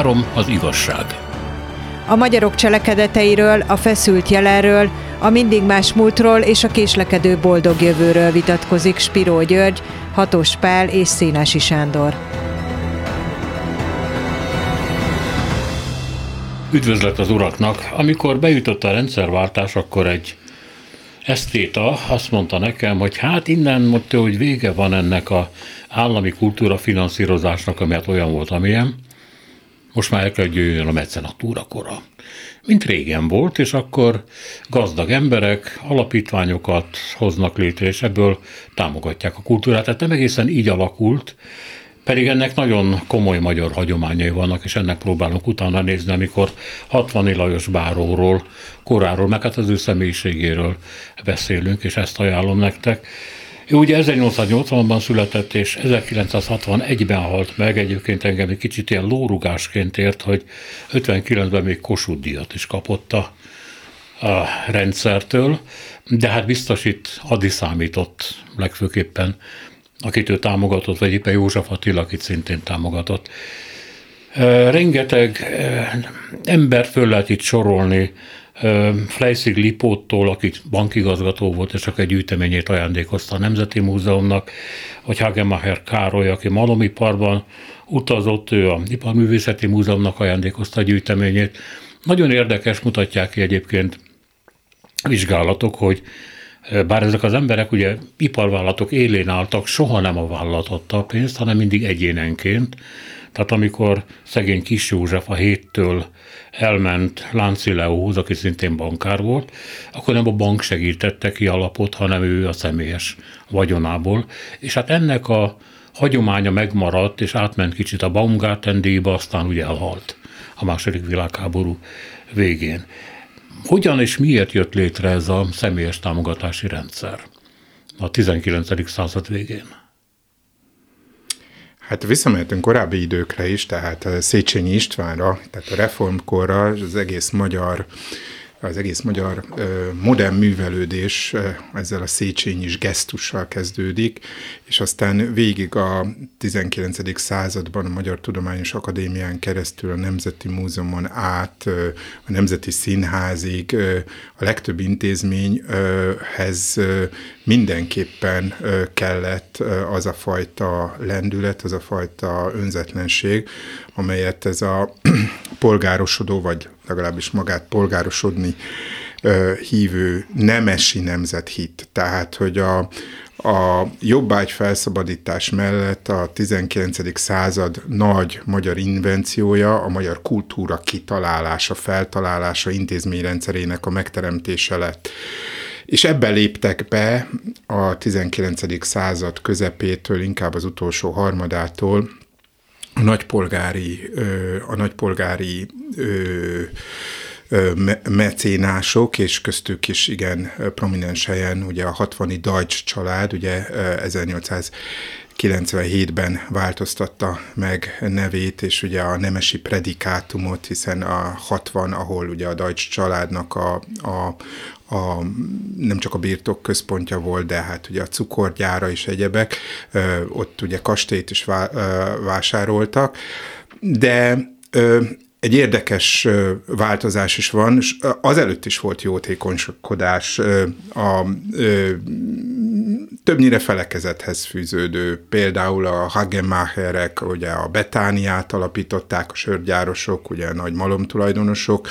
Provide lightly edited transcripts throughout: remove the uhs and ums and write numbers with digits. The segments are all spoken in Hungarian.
3. Az igazság. A magyarok cselekedeteiről, a feszült jelenről, a mindig más múltról és a késlekedő boldog jövőről vitatkozik Spiró György, Hatós Pál és Szénási Sándor. Üdvözlet az uraknak! Amikor beütött a rendszerváltás, akkor egy esztéta azt mondta nekem, hogy hát innen mondta, hogy vége van ennek az állami kultúra finanszírozásnak, amelyet olyan volt, amilyen. Most már el kell, hogy jöjjön a mecenatúra kora. Mint régen volt, és akkor gazdag emberek alapítványokat hoznak létre, és ebből támogatják a kultúrát. Tehát nem egészen így alakult, pedig ennek nagyon komoly magyar hagyományai vannak, és ennek próbálunk utána nézni, amikor Hatvany Lajos báróról, koráról, meg hát az ő személyiségéről beszélünk, és ezt ajánlom nektek. Ő ugye 1880-ban született, és 1961-ben halt meg, egyébként engem egy kicsit ilyen lórugásként ért, hogy 59-ben még Kossuth díjat is kapott a rendszertől, de hát biztos itt Ady számított legfőképpen, akit ő támogatott, vagy éppen József Attila, akit szintén támogatott. Rengeteg embert föl lehet itt sorolni, Fleissig Lipóttól, aki bankigazgató volt, és csak egy gyűjteményét ajándékozta a Nemzeti Múzeumnak, vagy Hagenmacher Károly, aki malomiparban utazott, ő az Iparművészeti Múzeumnak ajándékozta a gyűjteményét. Nagyon érdekes, mutatják ki egyébként vizsgálatok, hogy bár ezek az emberek ugye iparvállalatok élén álltak, soha nem a vállalat adta a pénzt, hanem mindig egyénenként. Tehát amikor szegény Kis József a Héttől elment Lánci Leóhoz, aki szintén bankár volt, akkor nem a bank segítette ki alapot, hanem ő a személyes vagyonából. És hát ennek a hagyománya megmaradt, és átment kicsit a Baumgarten díjba, aztán ugye elhalt a második világháború végén. Hogyan és miért jött létre ez a személyes támogatási rendszer a 19. század végén? Hát visszamehetünk korábbi időkre is, tehát Széchenyi Istvánra, tehát a reformkorra, az egész magyar modern művelődés ezzel a Széchenyis gesztussal kezdődik, és aztán végig a 19. században a Magyar Tudományos Akadémián keresztül a Nemzeti Múzeumon át, a Nemzeti Színházig, a legtöbb intézményhez mindenképpen kellett az a fajta lendület, az a fajta önzetlenség, amelyet ez a polgárosodó, vagy legalábbis magát polgárosodni hívő nemesi nemzet hit. Tehát, hogy a jobbágy felszabadítás mellett a 19. század nagy magyar invenciója, a magyar kultúra kitalálása, feltalálása, intézményrendszerének a megteremtése lett. És ebbe léptek be a 19. század közepétől, inkább az utolsó harmadától, a nagypolgári mecénások, és köztük is igen prominens helyen ugye a Hatvany Deutsch család, ugye 1897-ben változtatta meg nevét, és ugye a nemesi predikátumot, hiszen a 60, ahol ugye a Deutsch családnak nem csak a birtok központja volt, de hát ugye a cukorgyára és egyebek, ott ugye kastélyt is vásároltak, de egy érdekes változás is van, és azelőtt is volt jótékonykodás a többnyire felekezethez fűződő, például a Hagenmacherek, ugye a Betániát alapították, a sörgyárosok, ugye a nagy malomtulajdonosok,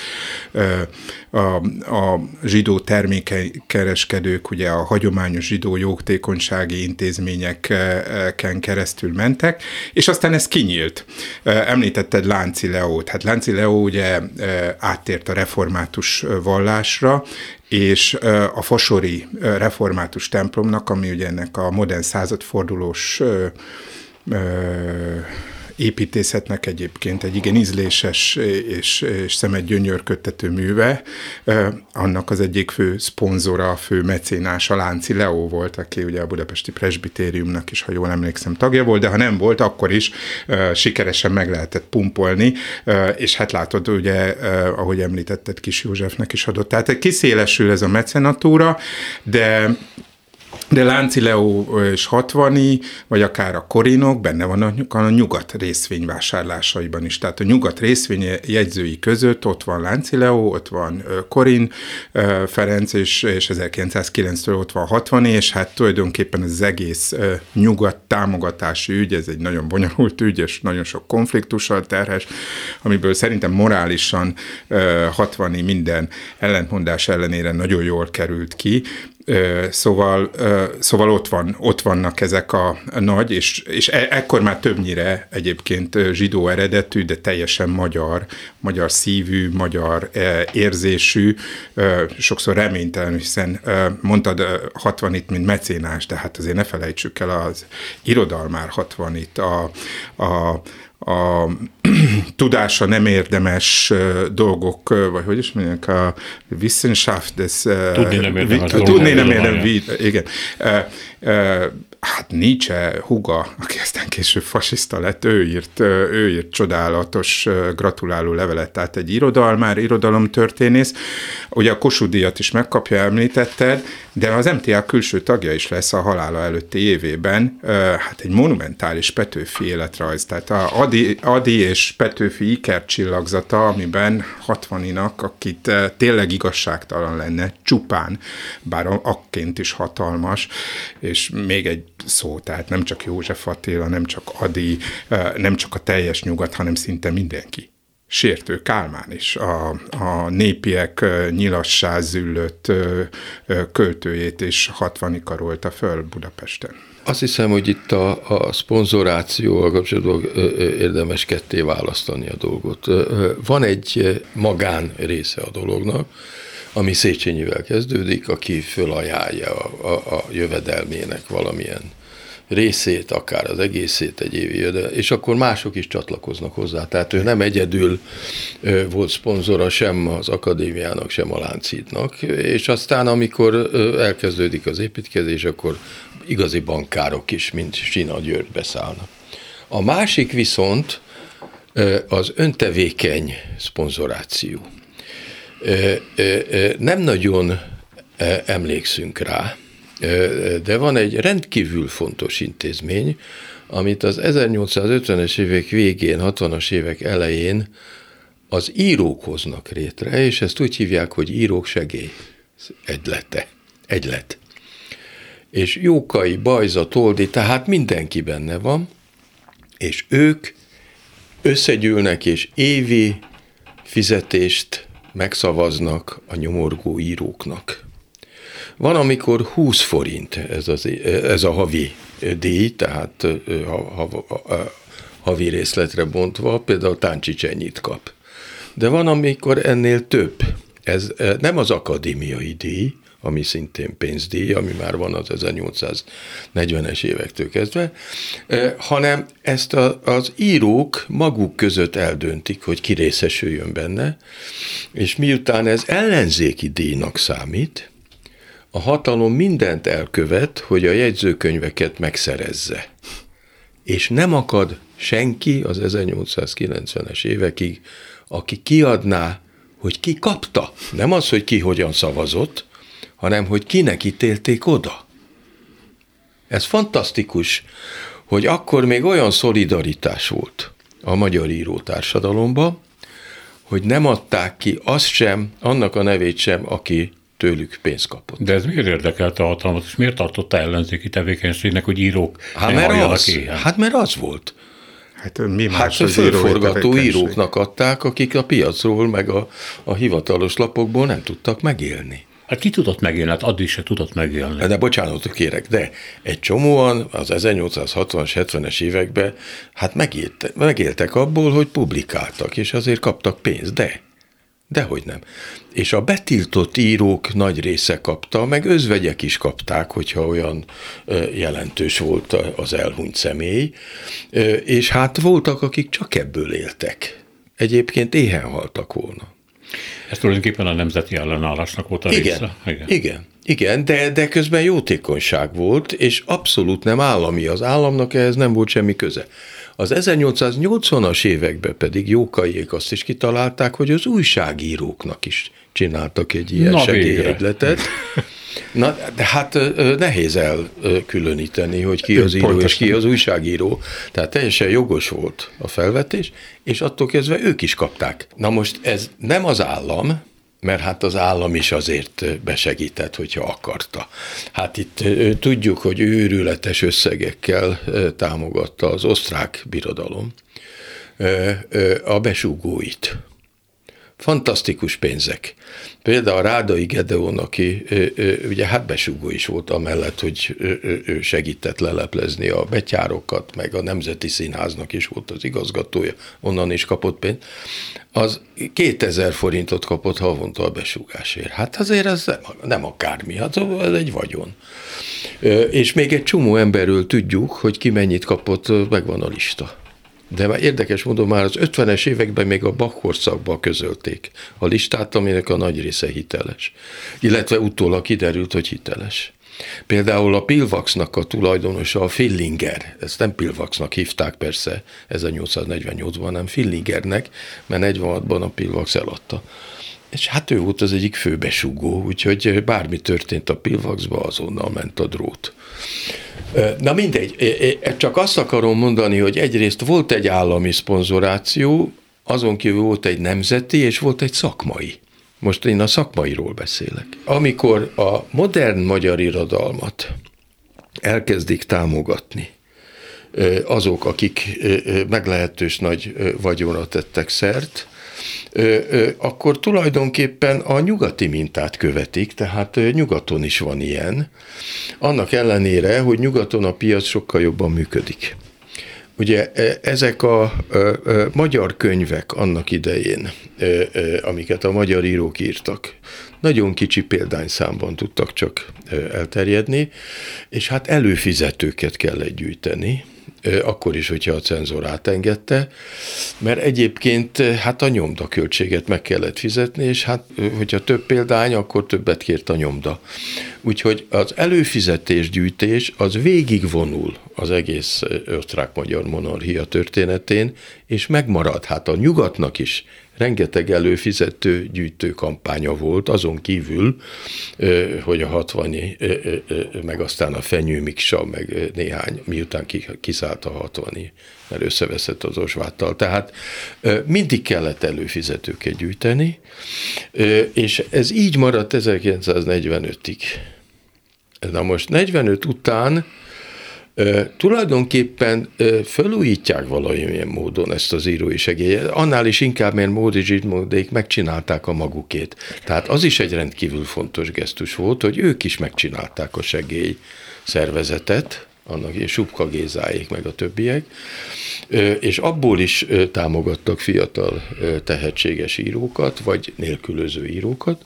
a zsidó termékkereskedők, ugye a hagyományos zsidó jótékonysági intézményeken keresztül mentek, és aztán ez kinyílt. Említetted Lánci Leót, hát Lánci Leó ugye áttért a református vallásra, és a fasori református templomnak, ami ugye ennek a modern századfordulós építészetnek egyébként egy igen ízléses és szemet gyönyörködtető műve, annak az egyik fő szponzora, a fő mecénása Lánci Leó volt, aki ugye a budapesti presbitériumnak is, ha jól emlékszem, tagja volt, de ha nem volt, akkor is sikeresen meg lehetett pumpolni, és hát látod, ugye, ahogy említetted, Kis Józsefnek is adott. Tehát kiszélesül ez a mecenatúra, de De Lánci Leó és Hatvany, vagy akár a Korinok benne van a Nyugat részvényvásárlásaiban is. Tehát a Nyugat részvényjegyzői között ott van Lánci Leó, ott van Korin Ferenc, és 1909-től ott van Hatvany, és hát tulajdonképpen az egész Nyugat támogatási ügy, ez egy nagyon bonyolult ügy, és nagyon sok konfliktussal terhes, amiből szerintem morálisan Hatvany minden ellentmondás ellenére nagyon jól került ki. Szóval ott vannak ezek a nagy, és ekkor már többnyire egyébként zsidó eredetű, de teljesen magyar szívű, magyar érzésű, sokszor reménytelen, hiszen mondtad Hatvanit, mint mecénás, de hát azért ne felejtsük el az irodalmár Hatvanit, a tudása nem érdemes dolgok, vagy hogy is mondják, a Wissenschaft, tudni nem érdemes, igen. Hát Nietzsche húga, aki aztán később fasiszta lett, ő írt csodálatos gratuláló levelet, tehát egy irodalmár, irodalomtörténész. Ugye a Kossuth díjat is megkapja, említetted, de az MTA külső tagja is lesz a halála előtti évében, hát egy monumentális Petőfi életrajz, tehát a Ady és Petőfi ikercsillagzata, amiben Hatvaninak, akit tényleg igazságtalan lenne, csupán, bár akként is hatalmas, és még egy szó, tehát nem csak József Attila, nem csak Ady, nem csak a teljes Nyugat, hanem szinte mindenki. Sértő Kálmán is, a népiek nyilassá züllött költőjét és Hatvany karolta föl Budapesten. Azt hiszem, hogy itt a szponzorációval kapcsolatban érdemes ketté választani a dolgot. Van egy magán része a dolognak, ami Széchenyivel kezdődik, aki fölajánlja a jövedelmének valamilyen részét, akár az egészét egy évi jövedelmét, és akkor mások is csatlakoznak hozzá. Tehát ő nem egyedül volt szponzora sem az akadémiának, sem a Láncidnak, és aztán amikor elkezdődik az építkezés, akkor igazi bankárok is, mint Spiró György beszállnak. A másik viszont az öntevékeny szponzoráció. Nem nagyon emlékszünk rá, de van egy rendkívül fontos intézmény, amit az 1850-es évek végén, 60-as évek elején az írók hoznak létre, és ezt úgy hívják, hogy írók segély egylet. És Jókai, Bajza, Toldi, tehát mindenki benne van, és ők összegyűlnek, és évi fizetést megszavaznak a nyomorgó íróknak. Van, amikor 20 forint ez a havi díj, tehát havi részletre bontva, például Táncsics ennyit kap. De van, amikor ennél több. Ez nem az akadémiai díj, ami szintén pénzdíj, ami már van az 1840-es évektől kezdve, hanem ezt az írók maguk között eldöntik, hogy ki részesüljön benne, és miután ez ellenzéki díjnak számít, a hatalom mindent elkövet, hogy a jegyzőkönyveket megszerezze. És nem akad senki az 1890-es évekig, aki kiadná, hogy ki kapta. Nem az, hogy ki hogyan szavazott, hanem hogy kinek ítélték oda. Ez fantasztikus, hogy akkor még olyan szolidaritás volt a magyar írótársadalomban, hogy nem adták ki azt sem, annak a nevét sem, aki tőlük pénzt kapott. De ez miért érdekelte a hatalmat, és miért tartotta ellenzéki tevékenységnek, hogy írók ne halljanak éhen? Hát mert az volt. Hát a fölforgató íróknak adták, akik a piacról meg a hivatalos lapokból nem tudtak megélni. Hát ki tudott megélni? Hát Ady se tudott megélni. De bocsánatot kérek, de egy csomóan az 1860-70-es években hát megéltek abból, hogy publikáltak, és azért kaptak pénzt, dehogy nem. És a betiltott írók nagy része kapta, meg özvegyek is kapták, hogyha olyan jelentős volt az elhunyt személy, és hát voltak, akik csak ebből éltek. Egyébként éhen haltak volna. Ez tulajdonképpen a nemzeti ellenállásnak volt a része. Igen, de közben jótékonyság volt, és abszolút nem állami. Az államnak ehhez nem volt semmi köze. Az 1880-as években pedig Jókaiék azt is kitalálták, hogy az újságíróknak is csináltak egy ilyen segélyegyletet. Na, de hát nehéz elkülöníteni, hogy ki az író és ki az újságíró. Tehát teljesen jogos volt a felvetés, és attól kezdve ők is kapták. Na most ez nem az állam, mert hát az állam is azért besegített, hogyha akarta. Hát itt tudjuk, hogy őrületes összegekkel támogatta az osztrák birodalom a besúgóit. Fantasztikus pénzek. Például a Rádai Gedeon, aki ugye hát besúgó is volt amellett, hogy ő segített leleplezni a betyárokat, meg a Nemzeti Színháznak is volt az igazgatója, onnan is kapott pénzt, az 2000 forintot kapott havonta a besúgásért. Hát azért ez nem akármi, hát ez egy vagyon. És még egy csomó emberről tudjuk, hogy ki mennyit kapott, megvan a lista. De már érdekes módon már az 50-es években még a Bach korszakban közölték a listát, aminek a nagy része hiteles. Illetve utólag kiderült, hogy hiteles. Például a Pilvaxnak a tulajdonosa a Fillinger, ezt nem Pilvaxnak hívták persze 1848-ban, hanem Fillingernek, mert 46-ban a Pilvax eladta. És hát ő volt az egyik főbesugó, úgyhogy bármi történt a Pilvaxba, azonnal ment a drót. Na mindegy, csak azt akarom mondani, hogy egyrészt volt egy állami szponzoráció, azon kívül volt egy nemzeti, és volt egy szakmai. Most én a szakmairól beszélek. Amikor a modern magyar irodalmat elkezdik támogatni azok, akik meglehetős nagy vagyonra tettek szert, akkor tulajdonképpen a nyugati mintát követik, tehát nyugaton is van ilyen, annak ellenére, hogy nyugaton a piac sokkal jobban működik. Ugye ezek a magyar könyvek annak idején, amiket a magyar írók írtak, nagyon kicsi példányszámban tudtak csak elterjedni, és hát előfizetőket kellett gyűjteni, akkor is, hogyha a cenzor átengedte, mert egyébként hát a nyomdaköltséget meg kellett fizetni, és hát hogyha több példány, akkor többet kért a nyomda. Úgyhogy az előfizetésgyűjtés az végigvonul az egész osztrák-magyar monarchia történetén, és megmarad. Hát a nyugatnak is rengeteg előfizető gyűjtő kampánya volt, azon kívül, hogy a hatvani, meg aztán a Fenyő Miksa, meg néhány, miután kiszállt a hatvani, mert összeveszett az Osváttal. Tehát mindig kellett előfizetőket gyűjteni, és ez így maradt 1945-ig. Na most 45 után tulajdonképpen felújítják valamilyen módon ezt az írói segélyet, annál is inkább, mert Móri Zsigmondék megcsinálták a magukét. Tehát az is egy rendkívül fontos gesztus volt, hogy ők is megcsinálták a segélyszervezetet, annak és Subka Gézáék, meg a többiek, és abból is támogattak fiatal tehetséges írókat, vagy nélkülöző írókat,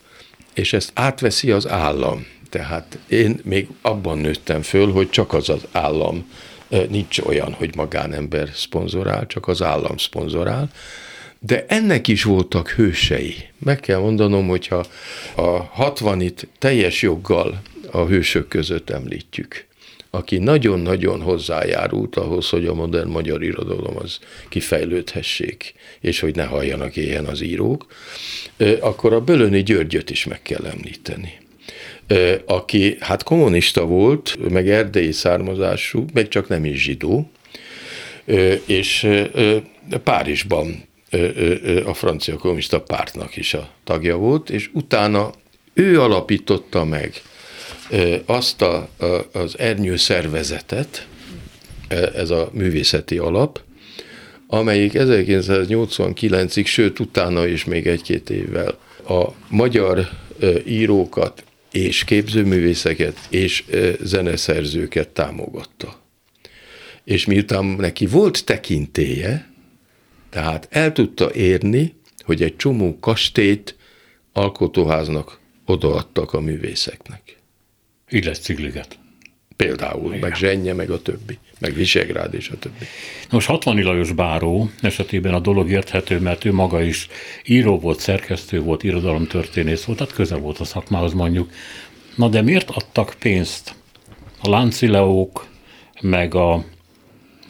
és ezt átveszi az állam. Tehát én még abban nőttem föl, hogy csak az állam, nincs olyan, hogy magánember szponzorál, csak az állam szponzorál, de ennek is voltak hősei. Meg kell mondanom, hogyha a hatvanit teljes joggal a hősök között említjük, aki nagyon-nagyon hozzájárult ahhoz, hogy a modern magyar irodalom az kifejlődhessék, és hogy ne halljanak éhen az írók, akkor a Bölöni Györgyöt is meg kell említeni, aki hát kommunista volt, meg erdélyi származású, meg csak nem is zsidó, és Párizsban a francia kommunista pártnak is a tagja volt, és utána ő alapította meg azt az Ernyő szervezetet, ez a művészeti alap, amelyik 1989-ig, sőt utána is még egy-két évvel a magyar írókat és képzőművészeket, és zeneszerzőket támogatta. És miután neki volt tekintélye, tehát el tudta érni, hogy egy csomó kastélyt alkotóháznak odaadtak a művészeknek. Illetszigligett. Például, igen. Meg Zsenye, meg a többi, meg Visegrád és a többi. Most Hatvany Lajos báró esetében a dolog érthető, mert ő maga is író volt, szerkesztő volt, irodalomtörténész volt, tehát közel volt a szakmához mondjuk. Na de miért adtak pénzt a Lánci Leók, meg a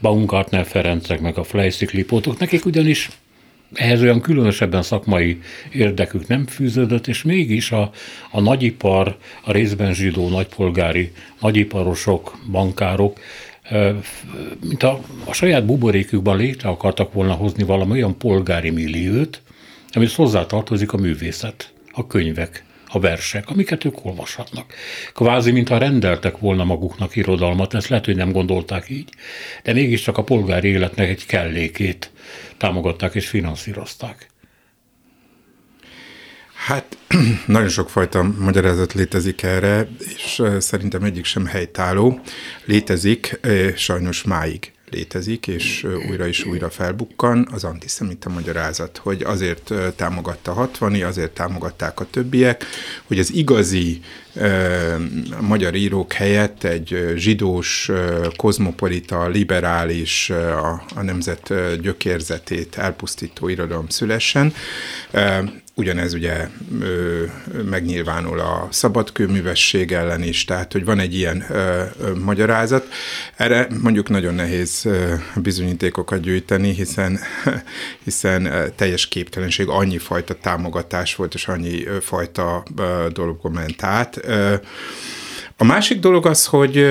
Baumgartner Ferencek, meg a Fleissig Lipótok? Nekik ugyanis ehhez olyan különösebben szakmai érdekük nem fűződött, és mégis a nagyipar, a részben zsidó nagypolgári nagyiparosok, bankárok, mint a saját buborékükban létre akartak volna hozni valami olyan polgári milliót, amihez hozzátartozik a művészet, a könyvek, a versek, amiket ők olvashatnak. Kvázi, mintha rendeltek volna maguknak irodalmat, ezt lehet, hogy nem gondolták így, de mégiscsak a polgári életnek egy kellékét támogatták és finanszírozták. Hát nagyon sokfajta magyarázat létezik erre, és szerintem egyik sem helytálló. Létezik, sajnos máig létezik, és újra és újra felbukkan az antiszemita magyarázat, hogy azért támogatta Hatvany, azért támogatták a többiek, hogy az igazi magyar írók helyett egy zsidós, kozmopolita, liberális, a nemzet gyökérzetét elpusztító irodalom szülessen. Ugyanez ugye megnyilvánul a szabadkőművesség ellen is, tehát hogy van egy ilyen magyarázat. Erre mondjuk nagyon nehéz bizonyítékokat gyűjteni, hiszen teljes képtelenség, annyi fajta támogatás volt, és annyi fajta dolgon ment át. A másik dolog az, hogy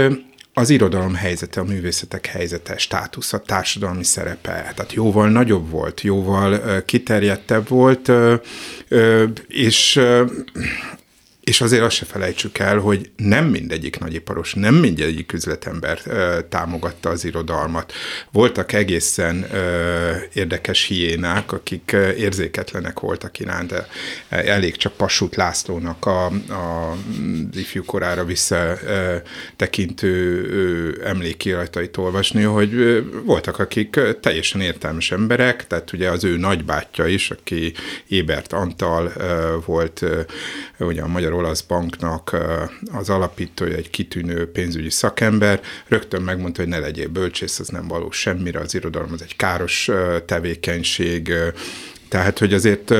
az irodalom helyzete, a művészetek helyzete, státusza, társadalmi szerepe, tehát jóval nagyobb volt, jóval kiterjedtebb volt, és azért azt se felejtsük el, hogy nem mindegyik nagyiparos, nem mindegyik üzletember támogatta az irodalmat. Voltak egészen érdekes hiénák, akik érzéketlenek voltak iránt. Elég csak Kossuth Lászlónak az ifjú korára visszatekintő emlékiratait olvasni, hogy voltak, akik teljesen értelmes emberek, tehát ugye az ő nagybátyja is, aki Ébert Antal volt, ugye a Magyar-Olasz Banknak az alapítója, egy kitűnő pénzügyi szakember, rögtön megmondta, hogy ne legyél bölcsész, az nem való semmire, az irodalom az egy káros tevékenység. Tehát, hogy azért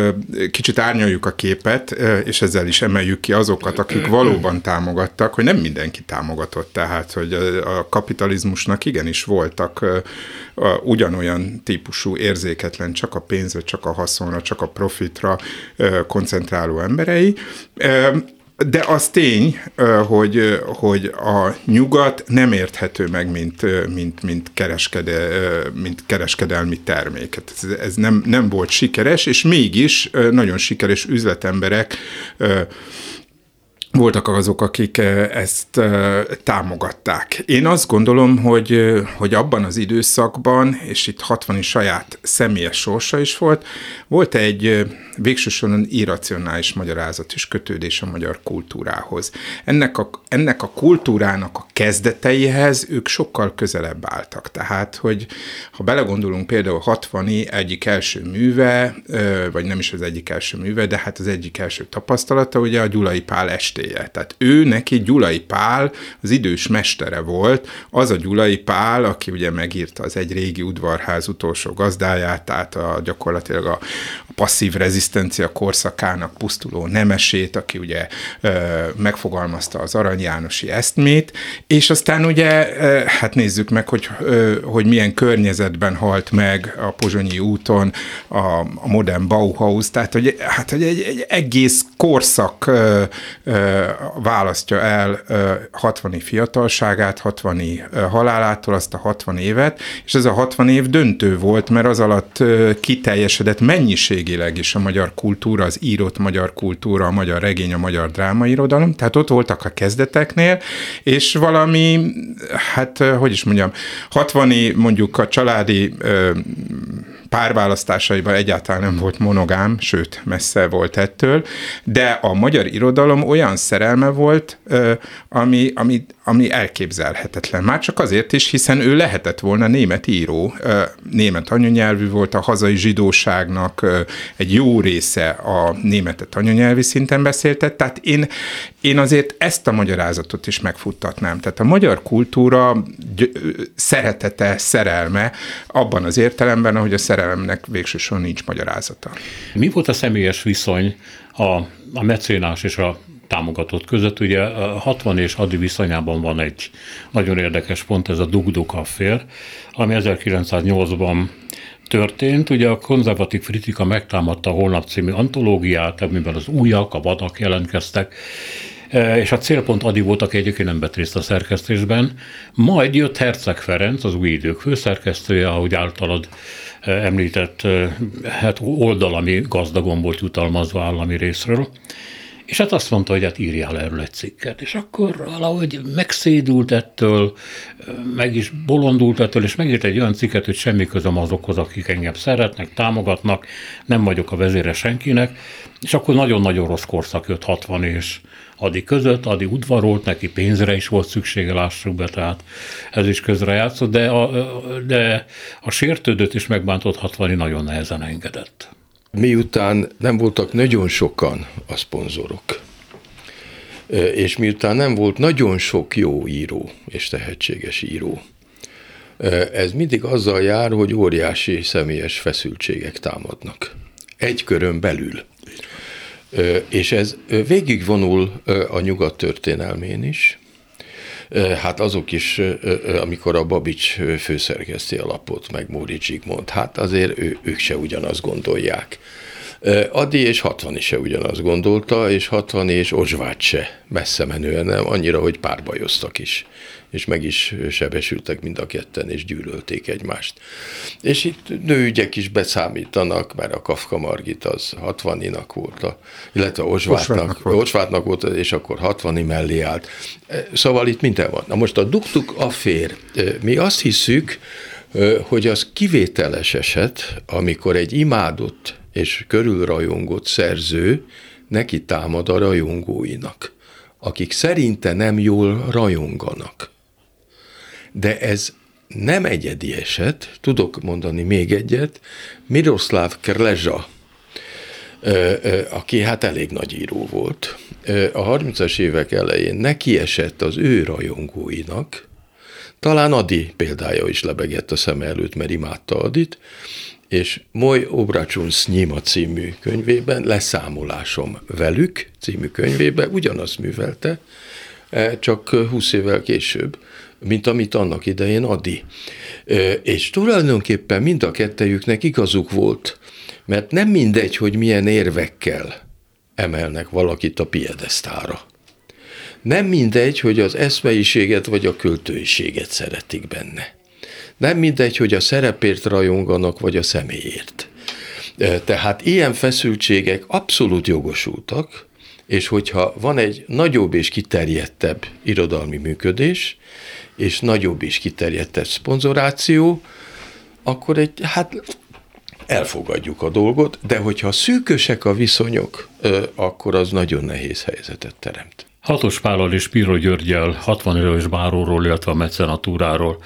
kicsit árnyaljuk a képet, és ezzel is emeljük ki azokat, akik valóban támogattak, hogy nem mindenki támogatott. Tehát, hogy a kapitalizmusnak igenis voltak ugyanolyan típusú érzéketlen, csak a pénzre, csak a haszonra, csak a profitra koncentráló emberei. De az tény, hogy a nyugat nem érthető meg, mint kereskedelmi termék. Ez nem volt sikeres, és mégis nagyon sikeres üzletemberek voltak azok, akik ezt támogatták. Én azt gondolom, hogy abban az időszakban, és itt Hatvany saját személyes sorsa is volt egy végső soron irracionális magyarázat és kötődés a magyar kultúrához. Ennek a kultúrának a kezdeteihez ők sokkal közelebb álltak. Tehát, hogy ha belegondolunk, például Hatvany egyik első műve, vagy nem is az egyik első műve, de hát az egyik első tapasztalata ugye a Gyulai Pál esté. Tehát ő neki Gyulai Pál az idős mestere volt, az a Gyulai Pál, aki ugye megírta az Egy régi udvarház utolsó gazdáját, tehát gyakorlatilag a passzív rezisztencia korszakának pusztuló nemesét, aki ugye megfogalmazta az Arany Jánosi eszmét, és aztán ugye, hát nézzük meg, hogy milyen környezetben halt meg a Pozsonyi úton a modern Bauhaus, tehát hogy, hát, hogy egy egész korszak választja el Hatvany fiatalságát, Hatvany halálától azt a 60 évet, és ez a 60 év döntő volt, mert az alatt kiteljesedett mennyiségileg is a magyar kultúra, az írott magyar kultúra, a magyar regény, a magyar drámairodalom, tehát ott voltak a kezdeteknél, és valami, hát hogy is mondjam, Hatvany mondjuk a családi párválasztásaiban egyáltalán nem volt monogám, sőt, messze volt ettől, de a magyar irodalom olyan szerelme volt, ami elképzelhetetlen. Már csak azért is, hiszen ő lehetett volna német író, német anyanyelvű volt, a hazai zsidóságnak egy jó része a németet anyanyelvi szinten beszéltett, tehát én azért ezt a magyarázatot is megfuttatnám. Tehát a magyar kultúra szeretete, szerelme abban az értelemben, ahogy a szerelemnek végsősorban nincs magyarázata. Mi volt a személyes viszony a mecénás és a támogatott között? Ugye 60 és Ady viszonyában van egy nagyon érdekes pont, ez a Duk-duk affér, ami 1908-ban történt. Ugye a konzervatív kritika megtámadta a Holnap című antológiát, amiben az újak, a vadak jelentkeztek, és a célpont Ady volt, aki egyébként nem vett részt a szerkesztésben. Majd jött Herceg Ferenc, az Új Idők főszerkesztője, ahogy általad említett, hát oldal, ami gazdagon volt jutalmazva állami részről, és hát azt mondta, hogy hát írjál erről egy cikket. És akkor valahogy megszédült ettől, meg is bolondult ettől, és megírt egy olyan cikket, hogy semmi közöm azokhoz, akik engem szeretnek, támogatnak, nem vagyok a vezére senkinek, és akkor nagyon-nagyon rossz korszak jött 60 és Ady között, Ady udvarolt, neki pénzre is volt szüksége, lássuk be, tehát ez is közrejátszott, de a sértődött és megbántott Hatvany nagyon nehezen engedett. Miután nem voltak nagyon sokan a szponzorok, és miután nem volt nagyon sok jó író és tehetséges író, ez mindig azzal jár, hogy óriási személyes feszültségek támadnak. Egy körön belül. És ez végigvonul a Nyugat történelmén is. Hát azok is, amikor a Babits főszerkeszti a lapot, meg Mórics Zsigmond, hát azért ők se ugyanazt gondolják. Ady és Hatvany se ugyanazt gondolta, és Hatvany és Osvát se, messze menően, nem annyira, hogy párbajoztak is, és meg is sebesültek mind a ketten, és gyűlölték egymást. És itt nőügyek is beszámítanak, mert a Kafka Margit az Hatvanynak volt, illetve Osvátnak volt, és akkor Hatvany mellé állt. Szóval itt minden van. Na most a duk-duk affér, mi azt hiszük, hogy az kivételes eset, amikor egy imádott és körülrajongott szerző neki támad a rajongóinak, akik szerinte nem jól rajonganak. De ez nem egyedi eset, tudok mondani még egyet, Miroslav Krlezsa, aki hát elég nagy író volt. A 30-as évek elején neki esett az ő rajongóinak, talán Ady példája is lebegett a szem előtt, mert imádta Adyt, és Moj obračun s njima című könyvében, Leszámolásom velük című könyvében ugyanazt művelte, csak 20 évvel később, mint amit annak idején Ady. És tulajdonképpen mind a kettejüknek igazuk volt, mert nem mindegy, hogy milyen érvekkel emelnek valakit a piedesztára. Nem mindegy, hogy az eszmeiséget vagy a költőiséget szeretik benne. Nem mindegy, hogy a szerepért rajonganak, vagy a személyért. Tehát ilyen feszültségek abszolút jogosultak, és hogyha van egy nagyobb és kiterjedtebb irodalmi működés, és nagyobb és kiterjedtebb szponzoráció, akkor elfogadjuk a dolgot, de hogyha szűkösek a viszonyok, akkor az nagyon nehéz helyzetet teremt. Hatós Pállal és Spiró Györggyel, 60 éves báróról, illetve a mecenatúráról.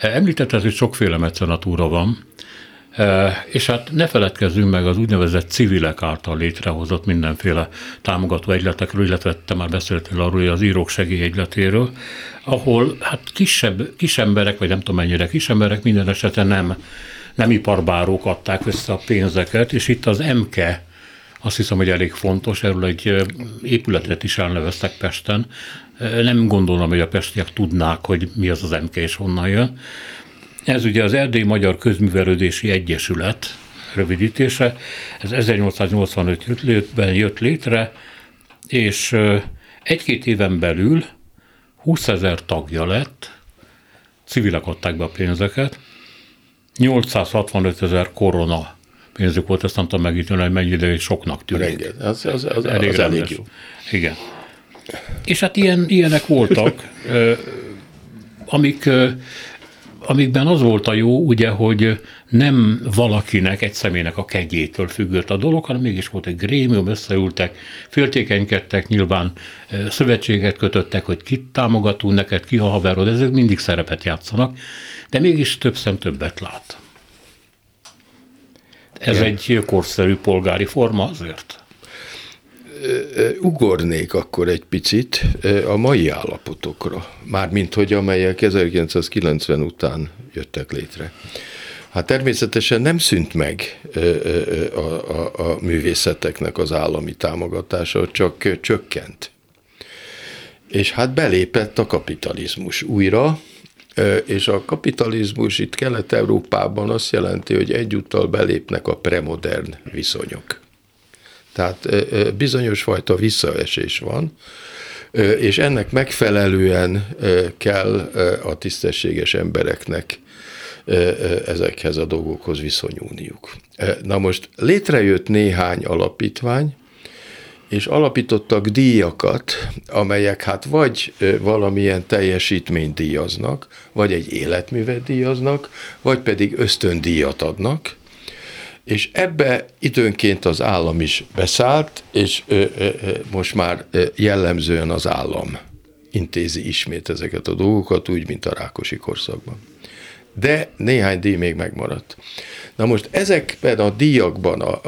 Említetted, hogy sokféle mecenatúra van, és hát ne feledkezzünk meg az úgynevezett civilek által létrehozott mindenféle támogató egyletekről, illetve te már beszéltél arról, hogy az írók segélyegyletéről, ahol hát kis emberek, vagy nem tudom mennyire kis emberek, minden esetben nem iparbárók adták össze a pénzeket, és itt az MKE, azt hiszem, hogy elég fontos, erről egy épületet is elneveztek Pesten. Nem gondolom, hogy a pestiek tudnák, hogy mi az az MK és honnan jön. Ez ugye az Erdélyi Magyar Közművelődési Egyesület rövidítése. Ez 1885-ben jött létre, és egy-két éven belül 20 000 tagja lett, civilek adták be a pénzeket, 865 000 korona pénzük volt, ezt nem tudom megítélni, hogy mennyi ideig soknak tűnik. Renget, az elég jó. Igen. És hát ilyenek voltak, amikben az volt a jó, ugye, hogy nem valakinek, egy személynek a kegyétől függött a dolog, hanem mégis volt egy grémium, összeültek, féltékenykedtek, nyilván szövetséget kötöttek, hogy kit támogatunk neked, ki a haverod, ezek mindig szerepet játszanak, de mégis több szem többet lát. Ez egy korszerű polgári forma azért? Ugornék akkor egy picit a mai állapotokra, mármint hogy amelyek 1990 után jöttek létre. Hát természetesen nem szűnt meg a művészeteknek az állami támogatása, csak csökkent. És hát belépett a kapitalizmus újra, És a kapitalizmus itt Kelet-Európában azt jelenti, hogy egyúttal belépnek a premodern viszonyok. Tehát bizonyos fajta visszaesés van, és ennek megfelelően kell a tisztességes embereknek ezekhez a dolgokhoz viszonyulniuk. Na most létrejött néhány alapítvány, és alapítottak díjakat, amelyek hát vagy valamilyen teljesítményt díjaznak, vagy egy életművet díjaznak, vagy pedig ösztöndíjat adnak, és ebbe időnként az állam is beszállt, és most már jellemzően az állam intézi ismét ezeket a dolgokat, úgy, mint a Rákosi korszakban. De néhány díj még megmaradt. Na most ezekben a díjakban,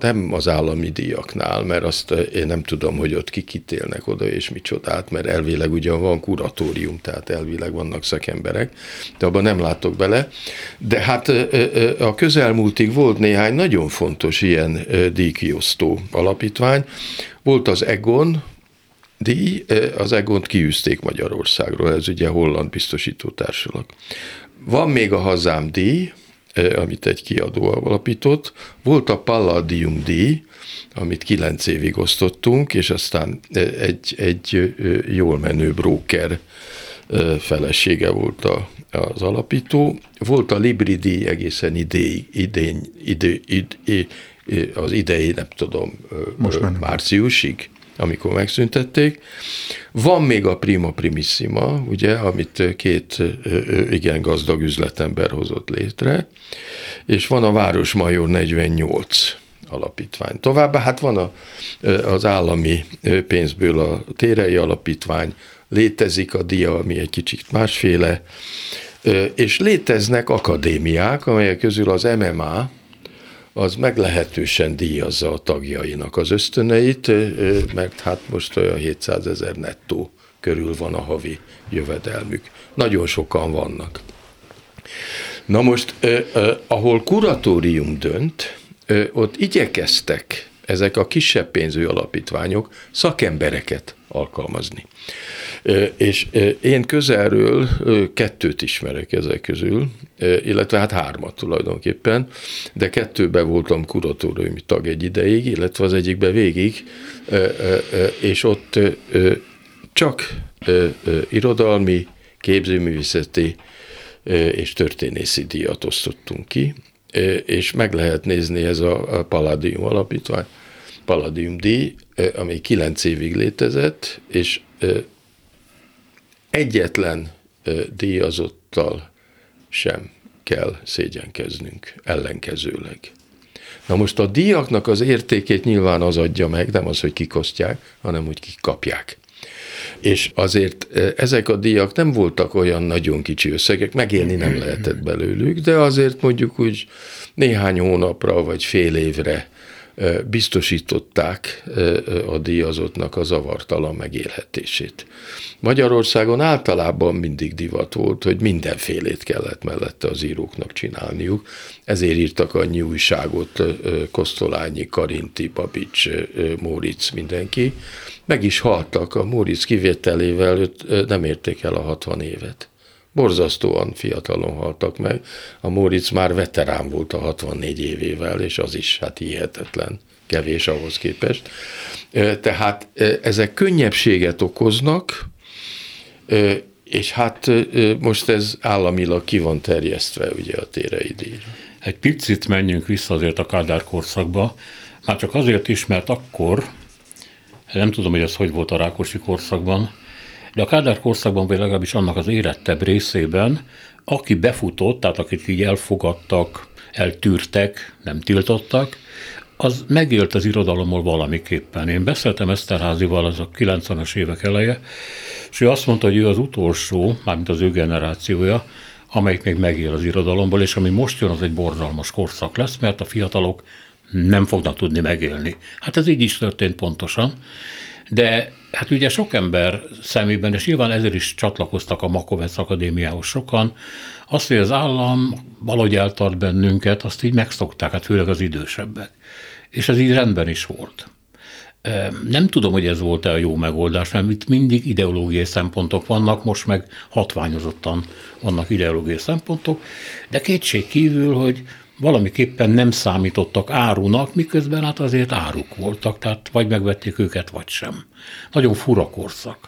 nem az állami díjaknál, mert azt én nem tudom, hogy ott kikítélnek oda és micsodát, mert elvileg ugyan van kuratórium, tehát elvileg vannak szakemberek, de abban nem látok bele. De hát a közelmúltig volt néhány nagyon fontos ilyen díjkiosztó alapítvány. Volt az Egon díj, az Egont kiűzték Magyarországról, ez ugye holland biztosító társulat. Van még a Hazám díj, amit egy kiadó alapított, volt a Palladium-díj, amit 9 évig osztottunk, és aztán egy jól menő bróker felesége volt az alapító, volt a Libri-díj egészen márciusig, amikor megszüntették. Van még a Prima Primissima, ugye, amit 2 igen gazdag üzletember hozott létre, és van a Városmajor 48 alapítvány. Továbbá hát van az állami pénzből a Térei Alapítvány, létezik a díja, ami egy kicsit másféle, és léteznek akadémiák, amelyek közül az MMA, az meglehetősen díjazza a tagjainak az ösztöneit, mert hát most olyan 700 000 nettó körül van a havi jövedelmük. Nagyon sokan vannak. Na most, ahol kuratórium dönt, ott igyekeztek ezek a kisebb pénzű alapítványok szakembereket alkalmazni. És én közelről 2-t ismerek ezek közül, illetve hát 3-at tulajdonképpen, de 2-ben voltam kuratóriumi tag egy ideig, illetve az egyikben végig, és ott csak irodalmi, képzőművészeti és történészi díjat osztottunk ki, és meg lehet nézni ez a Palladium alapítvány, Palladium díj, ami 9 évig létezett, és egyetlen díjazottal sem kell szégyenkeznünk, ellenkezőleg. Na most a díjaknak az értékét nyilván az adja meg, nem az, hogy kik osztják, hanem hogy kik kapják. És azért ezek a díjak nem voltak olyan nagyon kicsi összegek, megélni nem lehetett belőlük, de azért mondjuk úgy néhány hónapra vagy fél évre biztosították a díjazottnak a zavartalan megélhetését. Magyarországon általában mindig divat volt, hogy mindenfélét kellett mellette az íróknak csinálniuk, ezért írtak annyi újságot Kosztolányi, Karinti, Babits, Móricz, mindenki. Meg is haltak, a Móricz kivételével, őt nem érték el a 60 évet. Borzasztóan fiatalon haltak meg. A Móricz már veterán volt a 64 évével, és az is hát hihetetlen kevés ahhoz képest. Tehát ezek könnyebbséget okoznak, és hát most ez államilag ki van terjesztve ugye a Térei díjra. Egy picit menjünk vissza azért a Kádár korszakba, már csak azért is, mert akkor, nem tudom, hogy ez hogy volt a Rákosi korszakban, de a Kádár korszakban, vagy legalábbis annak az érettebb részében, aki befutott, tehát akit így elfogadtak, eltűrtek, nem tiltottak, az megélt az irodalommal valamiképpen. Én beszéltem Eszterházival, az a 90-es évek eleje, és ő azt mondta, hogy ő az utolsó, mármint az ő generációja, amelyik még megél az irodalomból, és ami most jön, az egy borzalmas korszak lesz, mert a fiatalok nem fognak tudni megélni. Hát ez így is történt pontosan, de hát ugye sok ember szemében, és nyilván ezért is csatlakoztak a Makovec Akadémiához sokan, azt, hogy az állam valahogy eltart bennünket, azt így megszokták, hát főleg az idősebbek. És ez így rendben is volt. Nem tudom, hogy ez volt-e a jó megoldás, mert itt mindig ideológiai szempontok vannak, most meg hatványozottan vannak ideológiai szempontok, de kétség kívül, hogy valamiképpen nem számítottak árunak, miközben hát azért áruk voltak, tehát vagy megvették őket, vagy sem. Nagyon fura korszak.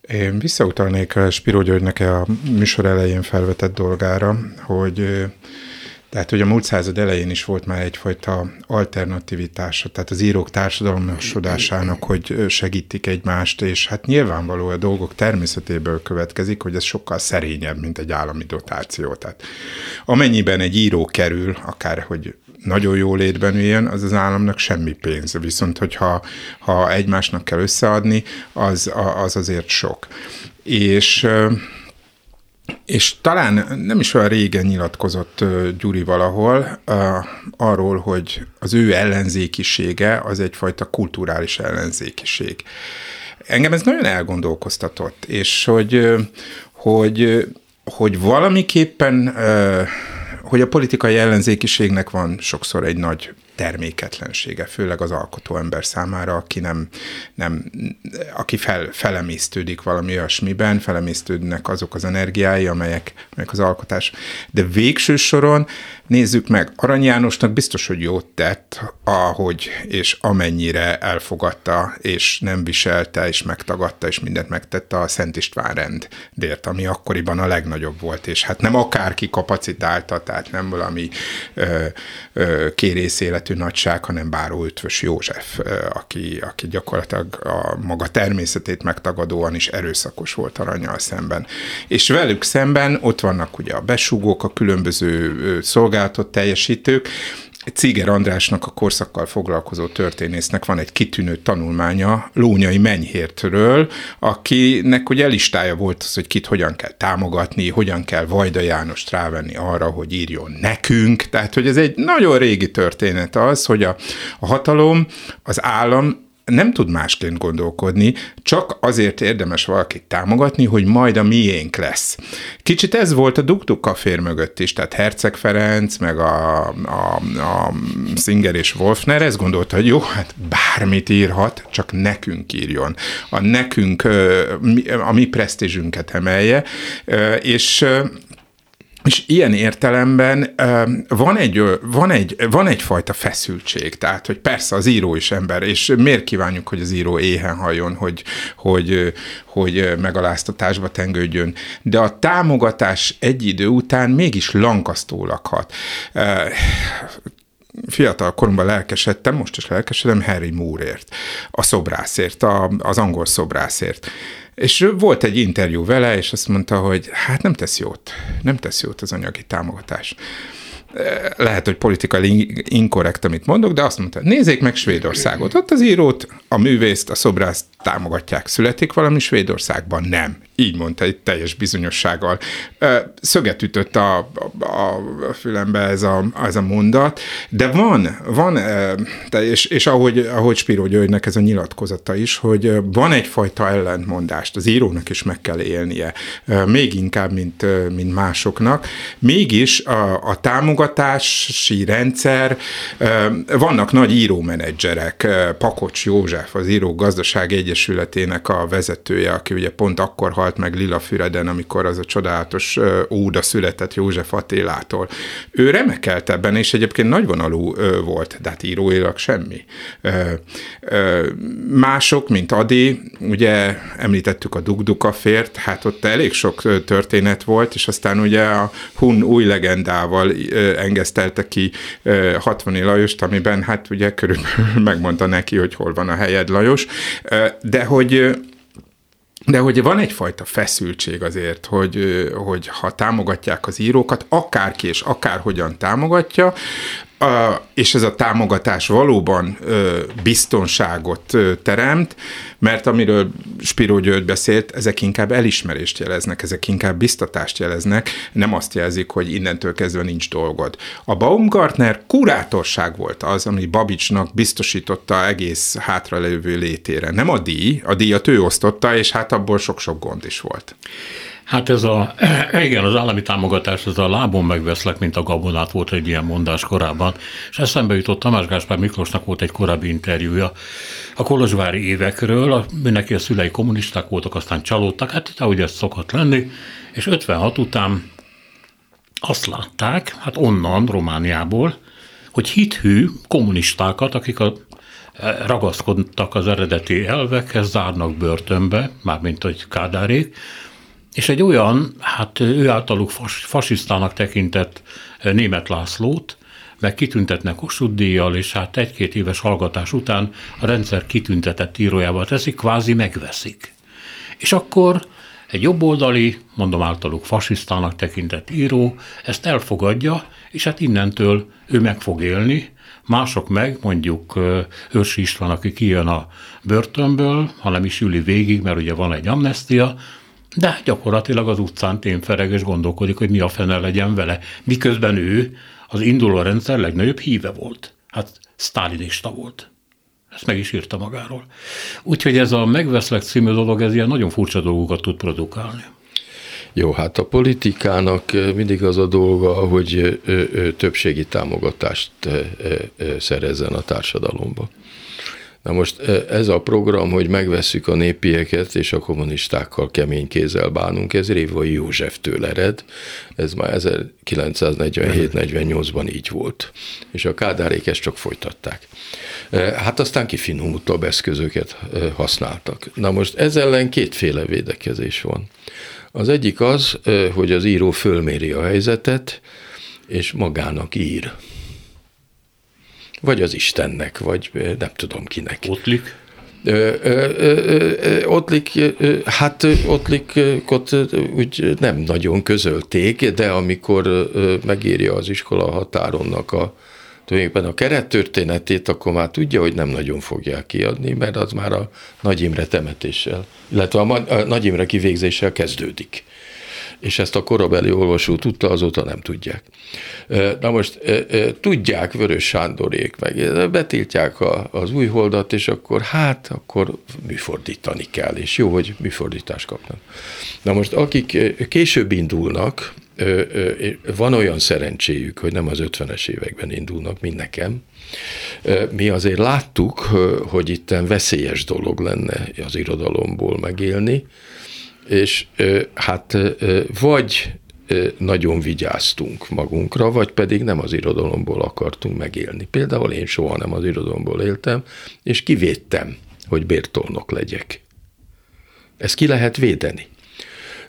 Én visszautalnék a Spiró Györgynek a műsor elején felvetett dolgára, hogy tehát, hogy a múlt század elején is volt már egyfajta alternativitása, tehát az írók társadalmasodásának, hogy segítik egymást, és hát nyilvánvaló a dolgok természetéből következik, hogy ez sokkal szerényebb, mint egy állami dotáció. Tehát amennyiben egy író kerül, akár hogy nagyon jó létben üljön, az az államnak semmi pénz. Viszont, hogyha egymásnak kell összeadni, az azért sok. És talán nem is olyan régen nyilatkozott Gyuri valahol arról, hogy az ő ellenzékisége az egyfajta kulturális ellenzékiség. Engem ez nagyon elgondolkoztatott, és hogy valamiképpen, hogy a politikai ellenzékiségnek van sokszor egy nagy terméketlensége, főleg az alkotó ember számára, aki aki felemésztődik valami olyasmiben, felemésztődnek azok az energiái, amelyek az alkotás. De végső soron nézzük meg, Arany Jánosnak biztos, hogy jót tett, ahogy és amennyire elfogadta, és nem viselte, és megtagadta, és mindent megtette a Szent István rendért, ami akkoriban a legnagyobb volt, és hát nem akárki kapacitálta, tehát nem valami kérész életű nagyság, hanem Báró Ötvös József, aki gyakorlatilag a maga természetét megtagadóan is erőszakos volt Arannyal szemben. És velük szemben ott vannak ugye a besúgók, a különböző szolgálatot teljesítők. Cziger Andrásnak, a korszakkal foglalkozó történésznek van egy kitűnő tanulmánya Lónyai Menyhértről, akinek ugye listája volt az, hogy kit hogyan kell támogatni, hogyan kell Vajda Jánost rávenni arra, hogy írjon nekünk. Tehát, hogy ez egy nagyon régi történet az, hogy a hatalom, az állam nem tud másként gondolkodni, csak azért érdemes valakit támogatni, hogy majd a miénk lesz. Kicsit ez volt a Duk-duk affér mögött is, tehát Herceg Ferenc, meg a Singer és Wolfner ezt gondolta, hogy jó, hát bármit írhat, csak nekünk írjon. A nekünk, a mi presztízsünket emelje, és ilyen értelemben van egyfajta feszültség, tehát, hogy persze az író is ember, és miért kívánjuk, hogy az író éhen halljon, hogy megaláztatásba tengődjön, de a támogatás egy idő után mégis lankasztólag hat. Fiatal koromban lelkesedtem, most is lelkesedem Harry Moore-ért, a szobrászért, az angol szobrászért. És volt egy interjú vele, és azt mondta, hogy hát nem tesz jót az anyagi támogatás. Lehet, hogy politikai inkorrekt, amit mondok, de azt mondta, nézzék meg Svédországot. Ott az írót, a művészt, a szobrászt támogatják, születik valami, Svédországban nem. Így mondta, egy teljes bizonyossággal. Szöget ütött a fülembe ez a mondat, de van és ahogy Spiró Györgynek ez a nyilatkozata is, hogy van egyfajta ellentmondást, az írónak is meg kell élnie, még inkább, mint másoknak. Mégis a támogatási rendszer, vannak nagy írómenedzserek, Pakocs József, az Írók Gazdasági Egyesületének a vezetője, aki ugye pont akkor meg Lilafüreden, amikor az a csodálatos óda született József Attilától. Ő remekelt ebben, és egyébként nagyvonalú volt, de hát íróilag semmi. Mások, mint Ady, ugye említettük a Duk-duk affért, hát ott elég sok történet volt, és aztán ugye a Hun új legendával engesztelte ki Hatvany Lajost, amiben hát ugye körülbelül megmondta neki, hogy hol van a helyed, Lajos, de hogy van egyfajta feszültség azért, hogy ha támogatják az írókat, akárki és akárhogyan támogatja, és ez a támogatás valóban biztonságot teremt, mert amiről Spiró György beszélt, ezek inkább elismerést jeleznek, ezek inkább biztatást jeleznek, nem azt jelzik, hogy innentől kezdve nincs dolgod. A Baumgartner kurátorság volt az, ami Babitsnak biztosította egész hátralévő létére. Nem a díj, a díjat ő osztotta, és hát abból sok-sok gond is volt. Hát igen, az állami támogatás, ez a lábon megveszlek, mint a gabonát, volt egy ilyen mondás korábban. alatt. És eszembe jutott, Tamás Gáspár Miklósnak volt egy korábbi interjúja a kolozsvári évekről, mindenki a szülei kommunisták voltak, aztán csalódtak, hát ahogy ez szokott lenni, és 56 után azt látták, hát onnan, Romániából, hogy hithű kommunistákat, akik ragaszkodtak az eredeti elvekhez, zárnak börtönbe, mármint hogy Kádárék, és egy olyan, hát ő általuk fasisztának tekintett Németh Lászlót, meg kitüntetnek Kossuth díjjal, és hát egy-két éves hallgatás után a rendszer kitüntetett írójával teszik, kvázi megveszik. És akkor egy jobboldali, mondom általuk fasisztának tekintett író ezt elfogadja, és hát innentől ő meg fog élni, mások meg, mondjuk Őrsi István, aki kijön a börtönből, hanem is üli végig, mert ugye van egy amnestia, de gyakorlatilag az utcán tényfereg és gondolkodik, hogy mi a fene legyen vele, miközben ő az induló rendszer legnagyobb híve volt. Hát sztálinista volt. Ezt meg is írta magáról. Úgyhogy ez a Megveszlek című dolog, ez ilyen nagyon furcsa dolgokat tud produkálni. Jó, hát a politikának mindig az a dolga, hogy többségi támogatást szerezzen a társadalomba. Na most ez a program, hogy megvesszük a népieket, és a kommunistákkal kemény kézzel bánunk, ez Révai Józseftől ered, ez már 1947-48-ban így volt, és a Kádárék ezt csak folytatták. Hát aztán kifinomultabb eszközöket használtak. Na most ez ellen kétféle védekezés van. Az egyik az, hogy az író fölméri a helyzetet, és magának ír. Vagy az Istennek, vagy nem tudom kinek. Ottlik? Ottlikot úgy nem nagyon közölték, de amikor megírja az iskola határonnak a kerettörténetét, akkor már tudja, hogy nem nagyon fogják kiadni, mert az már a Nagy Imre temetéssel, illetve a Nagy Imre kivégzéssel kezdődik. És ezt a korabeli olvasó tudta, azóta nem tudják. Na most tudják Vörös Sándorék, meg betiltják az Újholdat, és akkor műfordítani kell, és jó, hogy műfordítást kapnak. Na most akik később indulnak, van olyan szerencséjük, hogy nem az 50-es években indulnak, mint nekem. Mi azért láttuk, hogy itten veszélyes dolog lenne az irodalomból megélni, és hát vagy nagyon vigyáztunk magunkra, vagy pedig nem az irodalomból akartunk megélni. Például én soha nem az irodalomból éltem, és kivédtem, hogy bértolnok legyek. Ezt ki lehet védeni.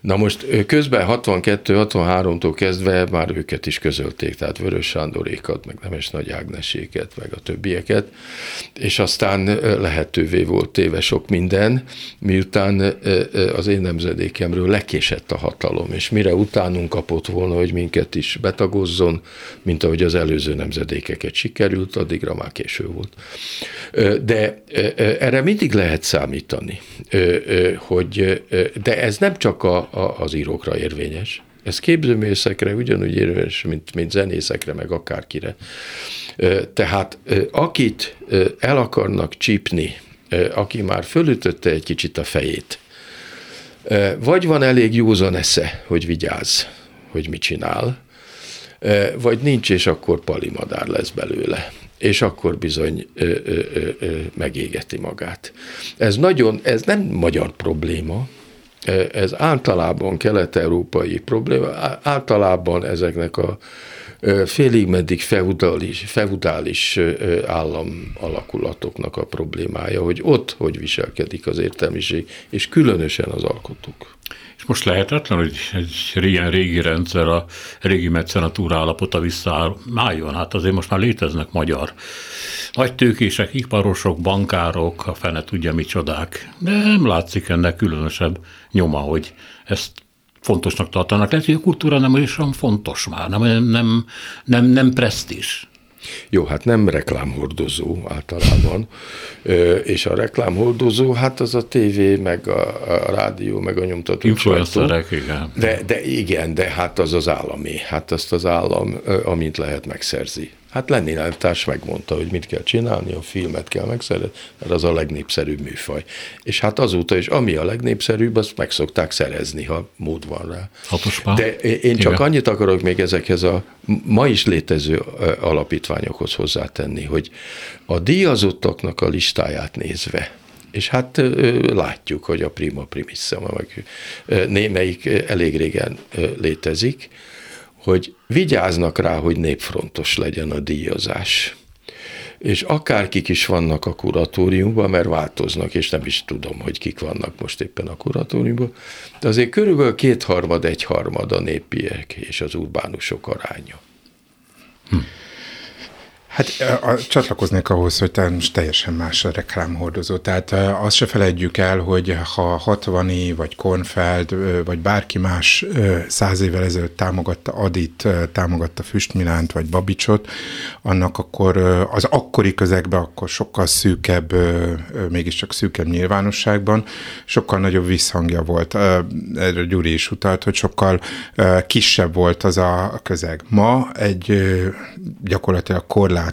Na most közben 62-63-tól kezdve már őket is közölték, tehát Vörös Sándorékat, meg Nemes Nagy Ágneséket, meg a többieket, és aztán lehetővé volt téve sok minden, miután az én nemzedékemről lekésett a hatalom, és mire utánunk kapott volna, hogy minket is betagozzon, mint ahogy az előző nemzedékeket sikerült, addigra már késő volt. De erre mindig lehet számítani, hogy de ez nem csak az írókra érvényes. Ez képzőművészekre ugyanúgy érvényes, mint zenészekre, meg akárkire. Tehát akit el akarnak csípni, aki már fölütötte egy kicsit a fejét, vagy van elég józan esze, hogy vigyázz, hogy mit csinál, vagy nincs, és akkor palimadár lesz belőle. És akkor bizony megégeti magát. Ez nem magyar probléma, ez általában kelet-európai probléma, általában ezeknek a félig-meddig feudális állam alakulatoknak a problémája, hogy ott hogy viselkedik az értelmiség, és különösen az alkotók. És most lehetetlen, hogy egy ilyen régi rendszer, a régi mecenatúra állapota visszaálljon. Hát azért most már léteznek magyar nagytőkések, iparosok, bankárok, a fene tudja micsodák. De nem látszik ennek különösebb nyoma, hogy ezt fontosnak tartanak. Lehet, hogy a kultúra nem olyan fontos már, nem presztízs. Jó, hát nem reklámhordozó általában, és a reklámhordozó, hát az a tévé, meg a rádió, meg a nyomtató. Influencerek, igen. De hát az az állami, hát azt az állam, amint lehet, megszerzi. Hát Lenin elvtárs megmondta, hogy mit kell csinálni, a filmet kell megszeretni, mert az a legnépszerűbb műfaj. És hát azóta is, ami a legnépszerűbb, azt meg szokták szerezni, ha mód van rá. Hatosban. De én csak annyit akarok még ezekhez a ma is létező alapítványokhoz hozzátenni, hogy a díjazottaknak a listáját nézve, és hát látjuk, hogy a Prima Primissima meg némelyik elég régen létezik, hogy vigyáznak rá, hogy népfrontos legyen a díjazás. És akárkik is vannak a kuratóriumban, mert változnak, és nem is tudom, hogy kik vannak most éppen a kuratóriumban, de azért körülbelül 2/3, 1/3 a népiek és az urbánusok aránya. Hát csatlakoznék ahhoz, hogy teljesen más a reklámhordozó. Tehát azt se felejtjük el, hogy ha Hatvany, vagy Kornfeld, vagy bárki más 100 évvel ezelőtt támogatta Adyt, támogatta Füstmilánt, vagy Babicsot, annak akkor az akkori közegben, akkor sokkal szűkebb, mégiscsak szűkebb nyilvánosságban, sokkal nagyobb visszhangja volt. Erre Gyuri is utalt, hogy sokkal kisebb volt az a közeg. Ma egy gyakorlatilag korlátlan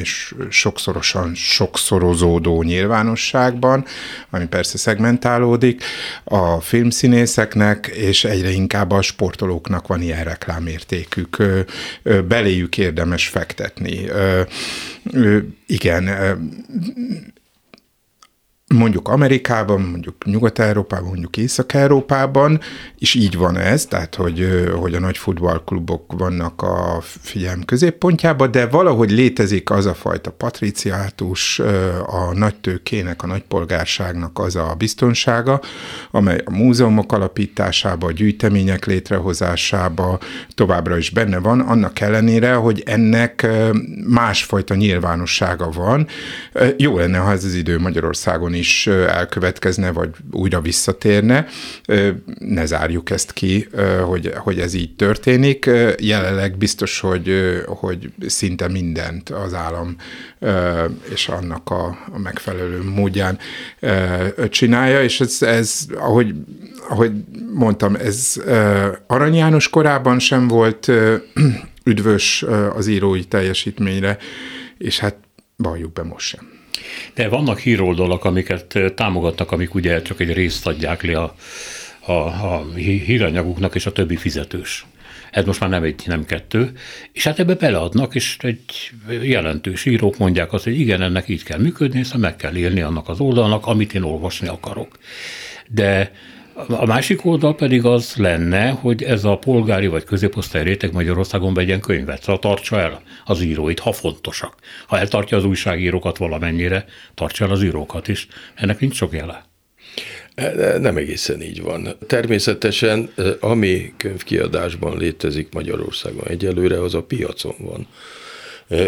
és sokszorosan sokszorozódó nyilvánosságban, ami persze szegmentálódik, a filmszínészeknek és egyre inkább a sportolóknak van ilyen reklámértékük. Beléjük érdemes fektetni. Igen, mondjuk Amerikában, mondjuk Nyugat-Európában, mondjuk Észak-Európában, és így van ez, tehát hogy a nagy futballklubok vannak a figyelm középpontjában, de valahogy létezik az a fajta patriciátus, a nagy tőkének, a nagypolgárságnak az a biztonsága, amely a múzeumok alapításába, a gyűjtemények létrehozásába továbbra is benne van, annak ellenére, hogy ennek másfajta nyilvánossága van. Jó lenne, ha ez az idő Magyarországon is elkövetkezne, vagy újra visszatérne. Ne zárjuk ezt ki, hogy ez így történik. Jelenleg biztos, hogy szinte mindent az állam és annak a megfelelő módján csinálja, és ez ahogy mondtam, ez Arany János korában sem volt üdvös az írói teljesítményre, és hát valljuk be, most sem. De vannak híroldalak, amiket támogatnak, amik ugye csak egy részt adják le a híranyaguknak, és a többi fizetős. Ez most már nem egy, nem kettő. És hát ebbe beleadnak, és egy jelentős írók mondják azt, hogy igen, ennek így kell működni, hiszen meg kell élni annak az oldalnak, amit én olvasni akarok. De a másik oldal pedig az lenne, hogy ez a polgári vagy középosztály réteg Magyarországon vegyen könyvet, szóval tartsa el az íróit, ha fontosak. Ha eltartja az újságírókat valamennyire, tartsa el az írókat is. Ennek nincs sok jele. Nem egészen így van. Természetesen, ami könyvkiadásban létezik Magyarországon egyelőre, az a piacon van.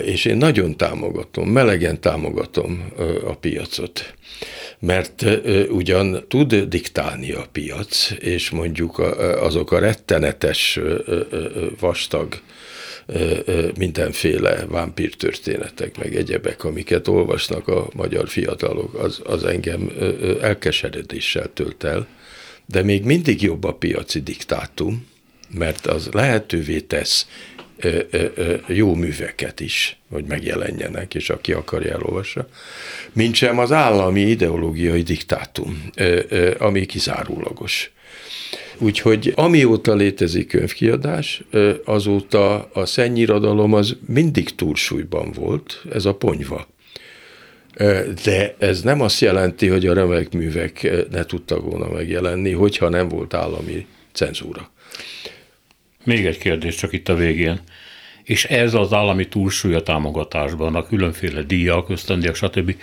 És én nagyon támogatom, melegen támogatom a piacot, mert ugyan tud diktálni a piac, és mondjuk azok a rettenetes vastag mindenféle vámpírtörténetek, meg egyebek, amiket olvasnak a magyar fiatalok, az engem elkeseredéssel tölt el, de még mindig jobb a piaci diktátum, mert az lehetővé tesz jó műveket is, hogy megjelenjenek, és aki akarja, elolvassa, mintsem az állami ideológiai diktátum, ami kizárólagos. Úgyhogy amióta létezik könyvkiadás, azóta a szennyirodalom az mindig túlsúlyban volt, ez a ponyva. De ez nem azt jelenti, hogy a remek művek ne tudtak volna megjelenni, hogyha nem volt állami cenzúra. Még egy kérdés csak itt a végén. És ez az állami túlsúly a támogatásban, a különféle díjak, ösztöndíjak, stb.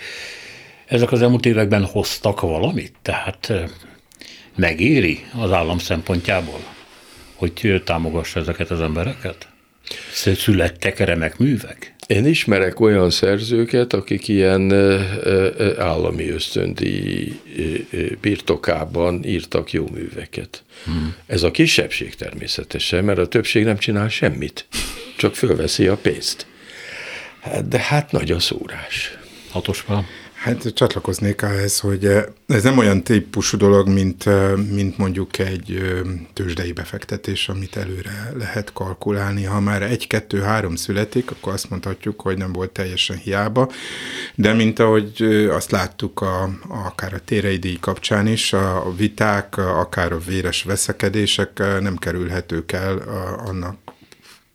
Ezek az elmúlt években hoztak valamit? Tehát megéri az állam szempontjából, hogy támogassa ezeket az embereket? Születtek remek művek? Én ismerek olyan szerzőket, akik ilyen állami ösztöndíj birtokában írtak jó műveket. Ez a kisebbség természetesen, mert a többség nem csinál semmit, csak fölveszi a pénzt. De hát nagy a szórás. Hatosban. Hát csatlakoznék ehhez, hogy ez nem olyan típusú dolog, mint mondjuk egy tőzsdei befektetés, amit előre lehet kalkulálni. Ha már 1, 2, 3 születik, akkor azt mondhatjuk, hogy nem volt teljesen hiába, de mint ahogy azt láttuk akár a Térei díj kapcsán is, a viták, akár a véres veszekedések nem kerülhetők el annak,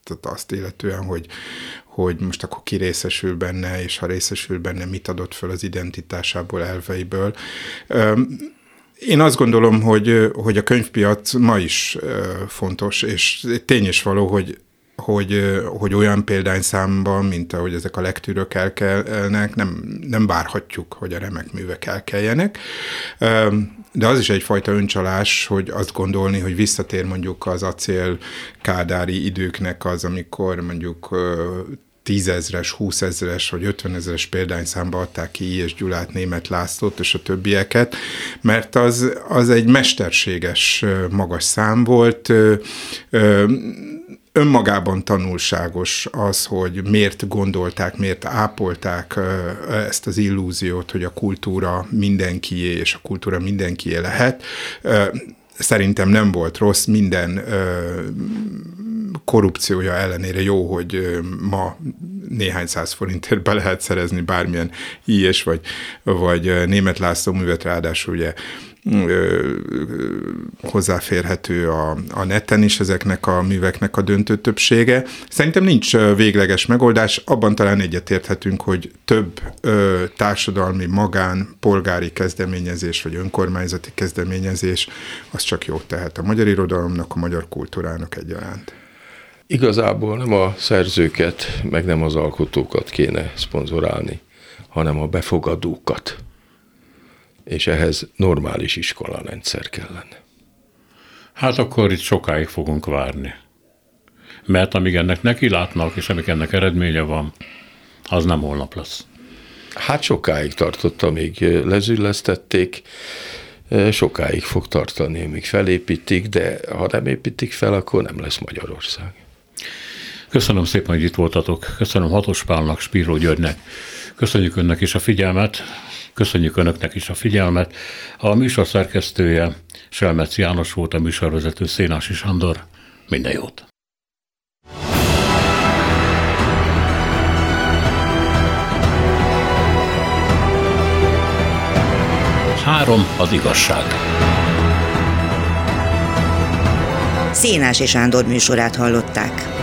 tehát azt illetően, hogy most akkor ki részesül benne, és ha részesül benne, mit adott föl az identitásából, elveiből. Én azt gondolom, hogy a könyvpiac ma is fontos, és tény is való, hogy olyan példányszámban, mint ahogy ezek a legtűrök elkelnek, nem várhatjuk, hogy a remek művek elkeljenek. De az is egyfajta öncsalás, hogy azt gondolni, hogy visszatér mondjuk az acél kádári időknek az, amikor mondjuk 10 000-es, 20 000-es vagy 50 000-es példányszámba adták ki I.S. Gyulát, Németh Lászlót és a többieket, mert az egy mesterséges magas szám volt. Önmagában tanulságos az, hogy miért gondolták, miért ápolták ezt az illúziót, hogy a kultúra mindenkié, és a kultúra mindenkié lehet. Szerintem nem volt rossz, minden korrupciója ellenére jó, hogy ma néhány száz forintért be lehet szerezni bármilyen I.S. vagy Németh László művet, ráadásul ugye hozzáférhető a neten is ezeknek a műveknek a döntő többsége. Szerintem nincs végleges megoldás, abban talán egyetérthetünk, hogy több társadalmi, magán, polgári kezdeményezés, vagy önkormányzati kezdeményezés, az csak jót tehet a magyar irodalomnak, a magyar kultúrának egyaránt. Igazából nem a szerzőket, meg nem az alkotókat kéne szponzorálni, hanem a befogadókat. És ehhez normális iskolarendszer kellene. Hát akkor itt sokáig fogunk várni. Mert amíg ennek nekilátnak, és amíg ennek eredménye van, az nem holnap lesz. Hát sokáig tartott, amíg lezüllesztették, sokáig fog tartani, amíg felépítik, de ha nem építik fel, akkor nem lesz Magyarország. Köszönöm szépen, hogy itt voltatok. Köszönöm Hatós Pálnak, Spiró Györgynek. Köszönjük önnek is a figyelmet. Köszönjük önöknek is a figyelmet. A műsor szerkesztője Selmec János volt, a műsorvezető Szénási Sándor. Minden jót! Az igazság. Szénási Sándor műsorát hallották.